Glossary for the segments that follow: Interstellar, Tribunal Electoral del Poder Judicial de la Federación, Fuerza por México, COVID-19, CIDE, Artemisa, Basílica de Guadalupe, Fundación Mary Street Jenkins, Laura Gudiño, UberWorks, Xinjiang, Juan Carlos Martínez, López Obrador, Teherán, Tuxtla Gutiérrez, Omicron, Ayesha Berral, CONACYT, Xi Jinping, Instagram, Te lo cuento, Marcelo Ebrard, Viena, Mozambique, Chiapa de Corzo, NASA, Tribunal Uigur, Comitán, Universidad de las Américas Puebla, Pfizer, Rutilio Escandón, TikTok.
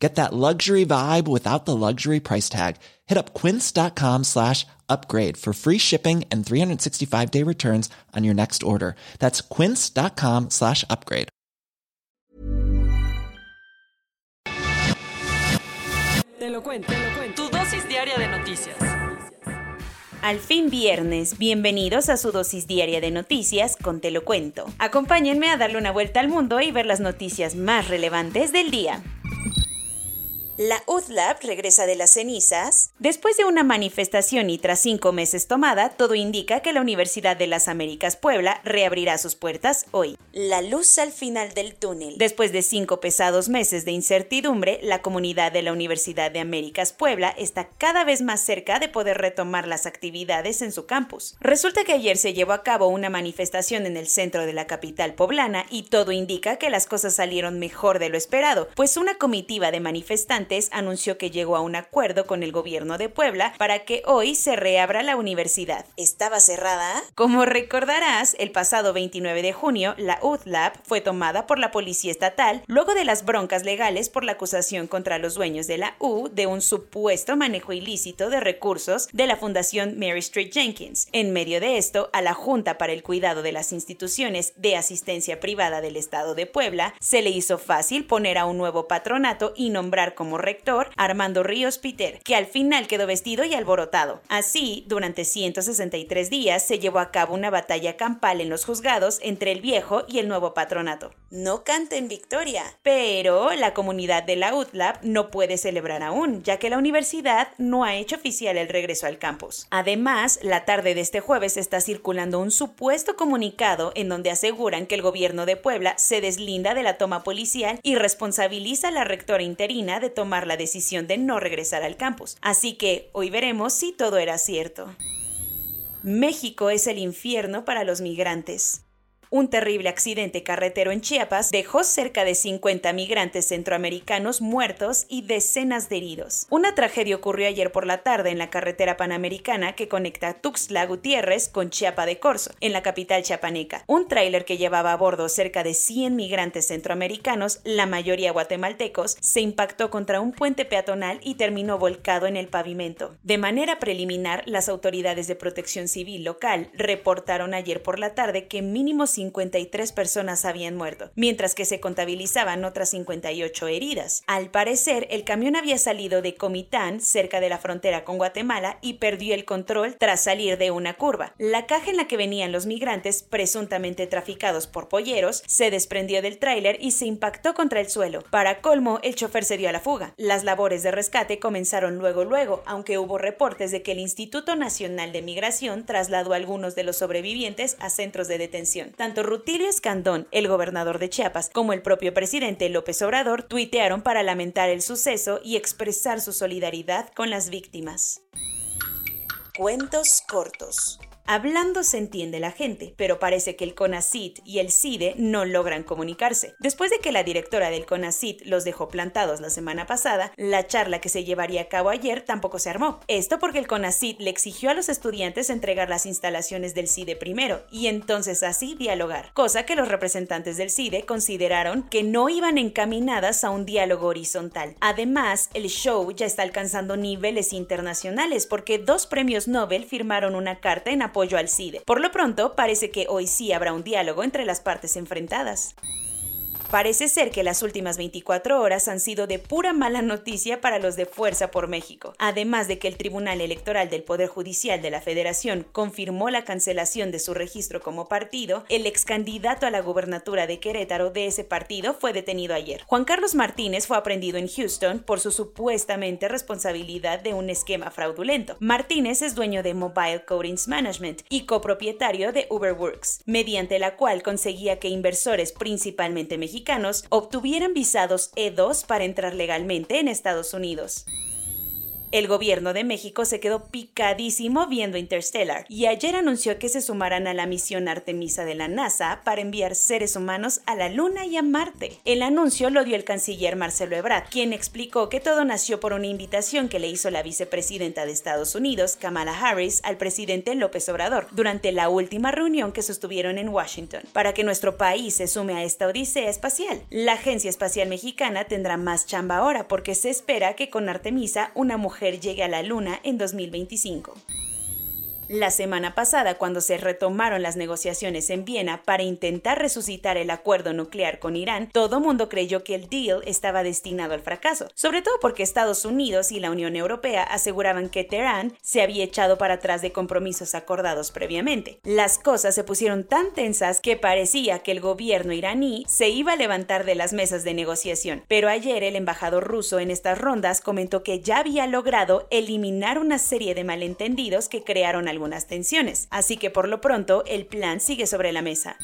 Get that luxury vibe without the luxury price tag. Hit up quince.com/upgrade for free shipping and 365-day returns on your next order. That's quince.com/upgrade. Te lo cuento. Tu dosis diaria de noticias. Al fin viernes, bienvenidos a su dosis diaria de noticias con Te lo cuento. Acompáñenme a darle una vuelta al mundo y ver las noticias más relevantes del día. La UDLAP regresa de las cenizas. Después de una manifestación y tras 5 meses tomada, todo indica que la Universidad de las Américas Puebla reabrirá sus puertas hoy. La luz al final del túnel. Después de 5 pesados meses de incertidumbre, la comunidad de la Universidad de Américas Puebla está cada vez más cerca de poder retomar las actividades en su campus. Resulta que ayer se llevó a cabo una manifestación en el centro de la capital poblana y todo indica que las cosas salieron mejor de lo esperado, pues una comitiva de manifestantes anunció que llegó a un acuerdo con el gobierno de Puebla para que hoy se reabra la universidad. ¿Estaba cerrada? Como recordarás, el pasado 29 de junio, la UDLAP fue tomada por la policía estatal luego de las broncas legales por la acusación contra los dueños de la U de un supuesto manejo ilícito de recursos de la Fundación Mary Street Jenkins. En medio de esto, a la Junta para el Cuidado de las Instituciones de Asistencia Privada del Estado de Puebla se le hizo fácil poner a un nuevo patronato y nombrar como rector Armando Ríos Piter, que al final quedó vestido y alborotado. Así, durante 163 días se llevó a cabo una batalla campal en los juzgados entre el viejo y el nuevo patronato. No canten victoria. Pero la comunidad de la UDLAP no puede celebrar aún, ya que la universidad no ha hecho oficial el regreso al campus. Además, la tarde de este jueves está circulando un supuesto comunicado en donde aseguran que el gobierno de Puebla se deslinda de la toma policial y responsabiliza a la rectora interina de tomar la decisión de no regresar al campus. Así que hoy veremos si todo era cierto. México es el infierno para los migrantes. Un terrible accidente carretero en Chiapas dejó cerca de 50 migrantes centroamericanos muertos y decenas de heridos. Una tragedia ocurrió ayer por la tarde en la carretera panamericana que conecta Tuxtla Gutiérrez con Chiapa de Corzo, en la capital chiapaneca. Un tráiler que llevaba a bordo cerca de 100 migrantes centroamericanos, la mayoría guatemaltecos, se impactó contra un puente peatonal y terminó volcado en el pavimento. De manera preliminar, las autoridades de protección civil local reportaron ayer por la tarde que mínimo 53 personas habían muerto, mientras que se contabilizaban otras 58 heridas. Al parecer, el camión había salido de Comitán, cerca de la frontera con Guatemala, y perdió el control tras salir de una curva. La caja en la que venían los migrantes, presuntamente traficados por polleros, se desprendió del tráiler y se impactó contra el suelo. Para colmo, el chofer se dio a la fuga. Las labores de rescate comenzaron luego, aunque hubo reportes de que el Instituto Nacional de Migración trasladó a algunos de los sobrevivientes a centros de detención. Tanto Rutilio Escandón, el gobernador de Chiapas, como el propio presidente López Obrador tuitearon para lamentar el suceso y expresar su solidaridad con las víctimas. Cuentos cortos. Hablando se entiende la gente, pero parece que el CONACYT y el CIDE no logran comunicarse. Después de que la directora del CONACYT los dejó plantados la semana pasada, la charla que se llevaría a cabo ayer tampoco se armó. Esto porque el CONACYT le exigió a los estudiantes entregar las instalaciones del CIDE primero y entonces así dialogar, cosa que los representantes del CIDE consideraron que no iban encaminadas a un diálogo horizontal. Además, el show ya está alcanzando niveles internacionales porque 2 premios Nobel firmaron una carta en apoyo al CIDE. Por lo pronto, parece que hoy sí habrá un diálogo entre las partes enfrentadas. Parece ser que las últimas 24 horas han sido de pura mala noticia para los de Fuerza por México. Además de que el Tribunal Electoral del Poder Judicial de la Federación confirmó la cancelación de su registro como partido, el excandidato a la gubernatura de Querétaro de ese partido fue detenido ayer. Juan Carlos Martínez fue aprehendido en Houston por su supuestamente responsabilidad de un esquema fraudulento. Martínez es dueño de Mobile Codings Management y copropietario de UberWorks, mediante la cual conseguía que inversores, principalmente mexicanos, obtuvieran visados E2 para entrar legalmente en Estados Unidos. El gobierno de México se quedó picadísimo viendo Interstellar y ayer anunció que se sumarán a la misión Artemisa de la NASA para enviar seres humanos a la Luna y a Marte. El anuncio lo dio el canciller Marcelo Ebrard, quien explicó que todo nació por una invitación que le hizo la vicepresidenta de Estados Unidos, Kamala Harris, al presidente López Obrador durante la última reunión que sostuvieron en Washington, para que nuestro país se sume a esta odisea espacial. La Agencia Espacial Mexicana tendrá más chamba ahora porque se espera que con Artemisa una mujer llegue a la Luna en 2025. La semana pasada, cuando se retomaron las negociaciones en Viena para intentar resucitar el acuerdo nuclear con Irán, todo mundo creyó que el deal estaba destinado al fracaso, sobre todo porque Estados Unidos y la Unión Europea aseguraban que Teherán se había echado para atrás de compromisos acordados previamente. Las cosas se pusieron tan tensas que parecía que el gobierno iraní se iba a levantar de las mesas de negociación, pero ayer el embajador ruso en estas rondas comentó que ya había logrado eliminar una serie de malentendidos que crearon algunas tensiones, así que por lo pronto el plan sigue sobre la mesa.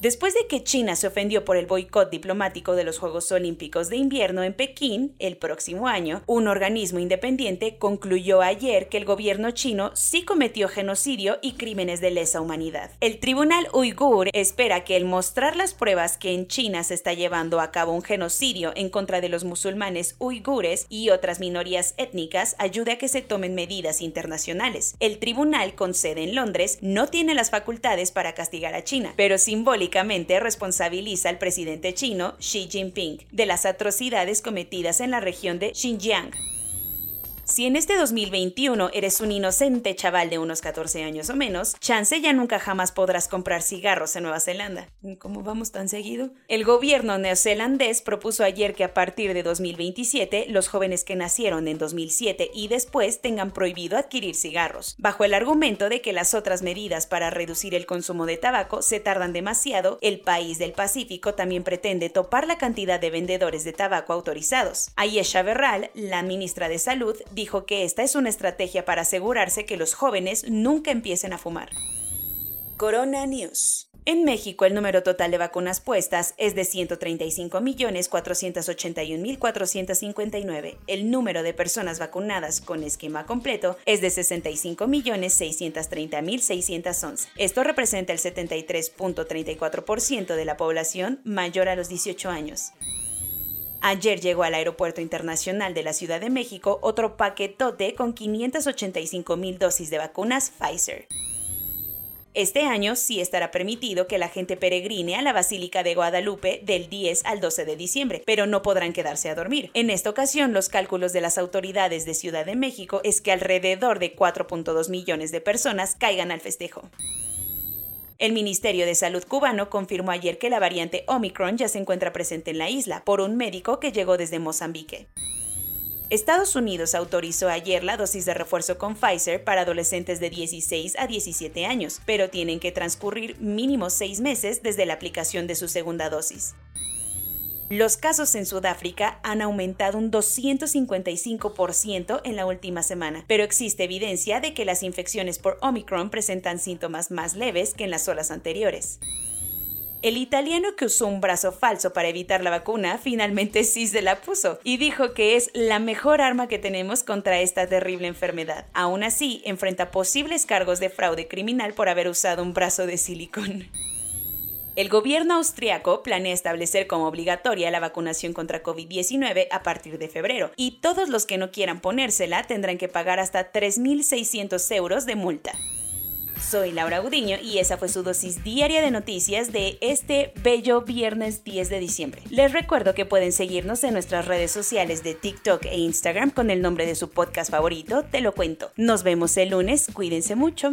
Después de que China se ofendió por el boicot diplomático de los Juegos Olímpicos de Invierno en Pekín el próximo año, un organismo independiente concluyó ayer que el gobierno chino sí cometió genocidio y crímenes de lesa humanidad. El Tribunal Uigur espera que el mostrar las pruebas que en China se está llevando a cabo un genocidio en contra de los musulmanes uigures y otras minorías étnicas ayude a que se tomen medidas internacionales. El tribunal, con sede en Londres, no tiene las facultades para castigar a China, pero simbólicamente responsabiliza al presidente chino Xi Jinping de las atrocidades cometidas en la región de Xinjiang. Si en este 2021 eres un inocente chaval de unos 14 años o menos, chance ya nunca jamás podrás comprar cigarros en Nueva Zelanda. ¿Cómo vamos tan seguido? El gobierno neozelandés propuso ayer que a partir de 2027, los jóvenes que nacieron en 2007 y después tengan prohibido adquirir cigarros, bajo el argumento de que las otras medidas para reducir el consumo de tabaco se tardan demasiado. El país del Pacífico también pretende topar la cantidad de vendedores de tabaco autorizados. Ayesha Berral, la ministra de Salud, dijo que esta es una estrategia para asegurarse que los jóvenes nunca empiecen a fumar. Corona News. En México, el número total de vacunas puestas es de 135.481.459. El número de personas vacunadas con esquema completo es de 65.630.611. Esto representa el 73.34% de la población mayor a los 18 años. Ayer llegó al Aeropuerto Internacional de la Ciudad de México otro paquetote con 585,000 dosis de vacunas Pfizer. Este año sí estará permitido que la gente peregrine a la Basílica de Guadalupe del 10 al 12 de diciembre, pero no podrán quedarse a dormir. En esta ocasión, los cálculos de las autoridades de Ciudad de México es que alrededor de 4.2 millones de personas caigan al festejo. El Ministerio de Salud cubano confirmó ayer que la variante Omicron ya se encuentra presente en la isla por un médico que llegó desde Mozambique. Estados Unidos autorizó ayer la dosis de refuerzo con Pfizer para adolescentes de 16 a 17 años, pero tienen que transcurrir mínimo 6 meses desde la aplicación de su segunda dosis. Los casos en Sudáfrica han aumentado un 255% en la última semana, pero existe evidencia de que las infecciones por Omicron presentan síntomas más leves que en las olas anteriores. El italiano que usó un brazo falso para evitar la vacuna finalmente sí se la puso y dijo que es la mejor arma que tenemos contra esta terrible enfermedad. Aún así, enfrenta posibles cargos de fraude criminal por haber usado un brazo de silicón. El gobierno austriaco planea establecer como obligatoria la vacunación contra COVID-19 a partir de febrero y todos los que no quieran ponérsela tendrán que pagar hasta 3.600 euros de multa. Soy Laura Gudiño y esa fue su dosis diaria de noticias de este bello viernes 10 de diciembre. Les recuerdo que pueden seguirnos en nuestras redes sociales de TikTok e Instagram con el nombre de su podcast favorito, Te lo cuento. Nos vemos el lunes, cuídense mucho.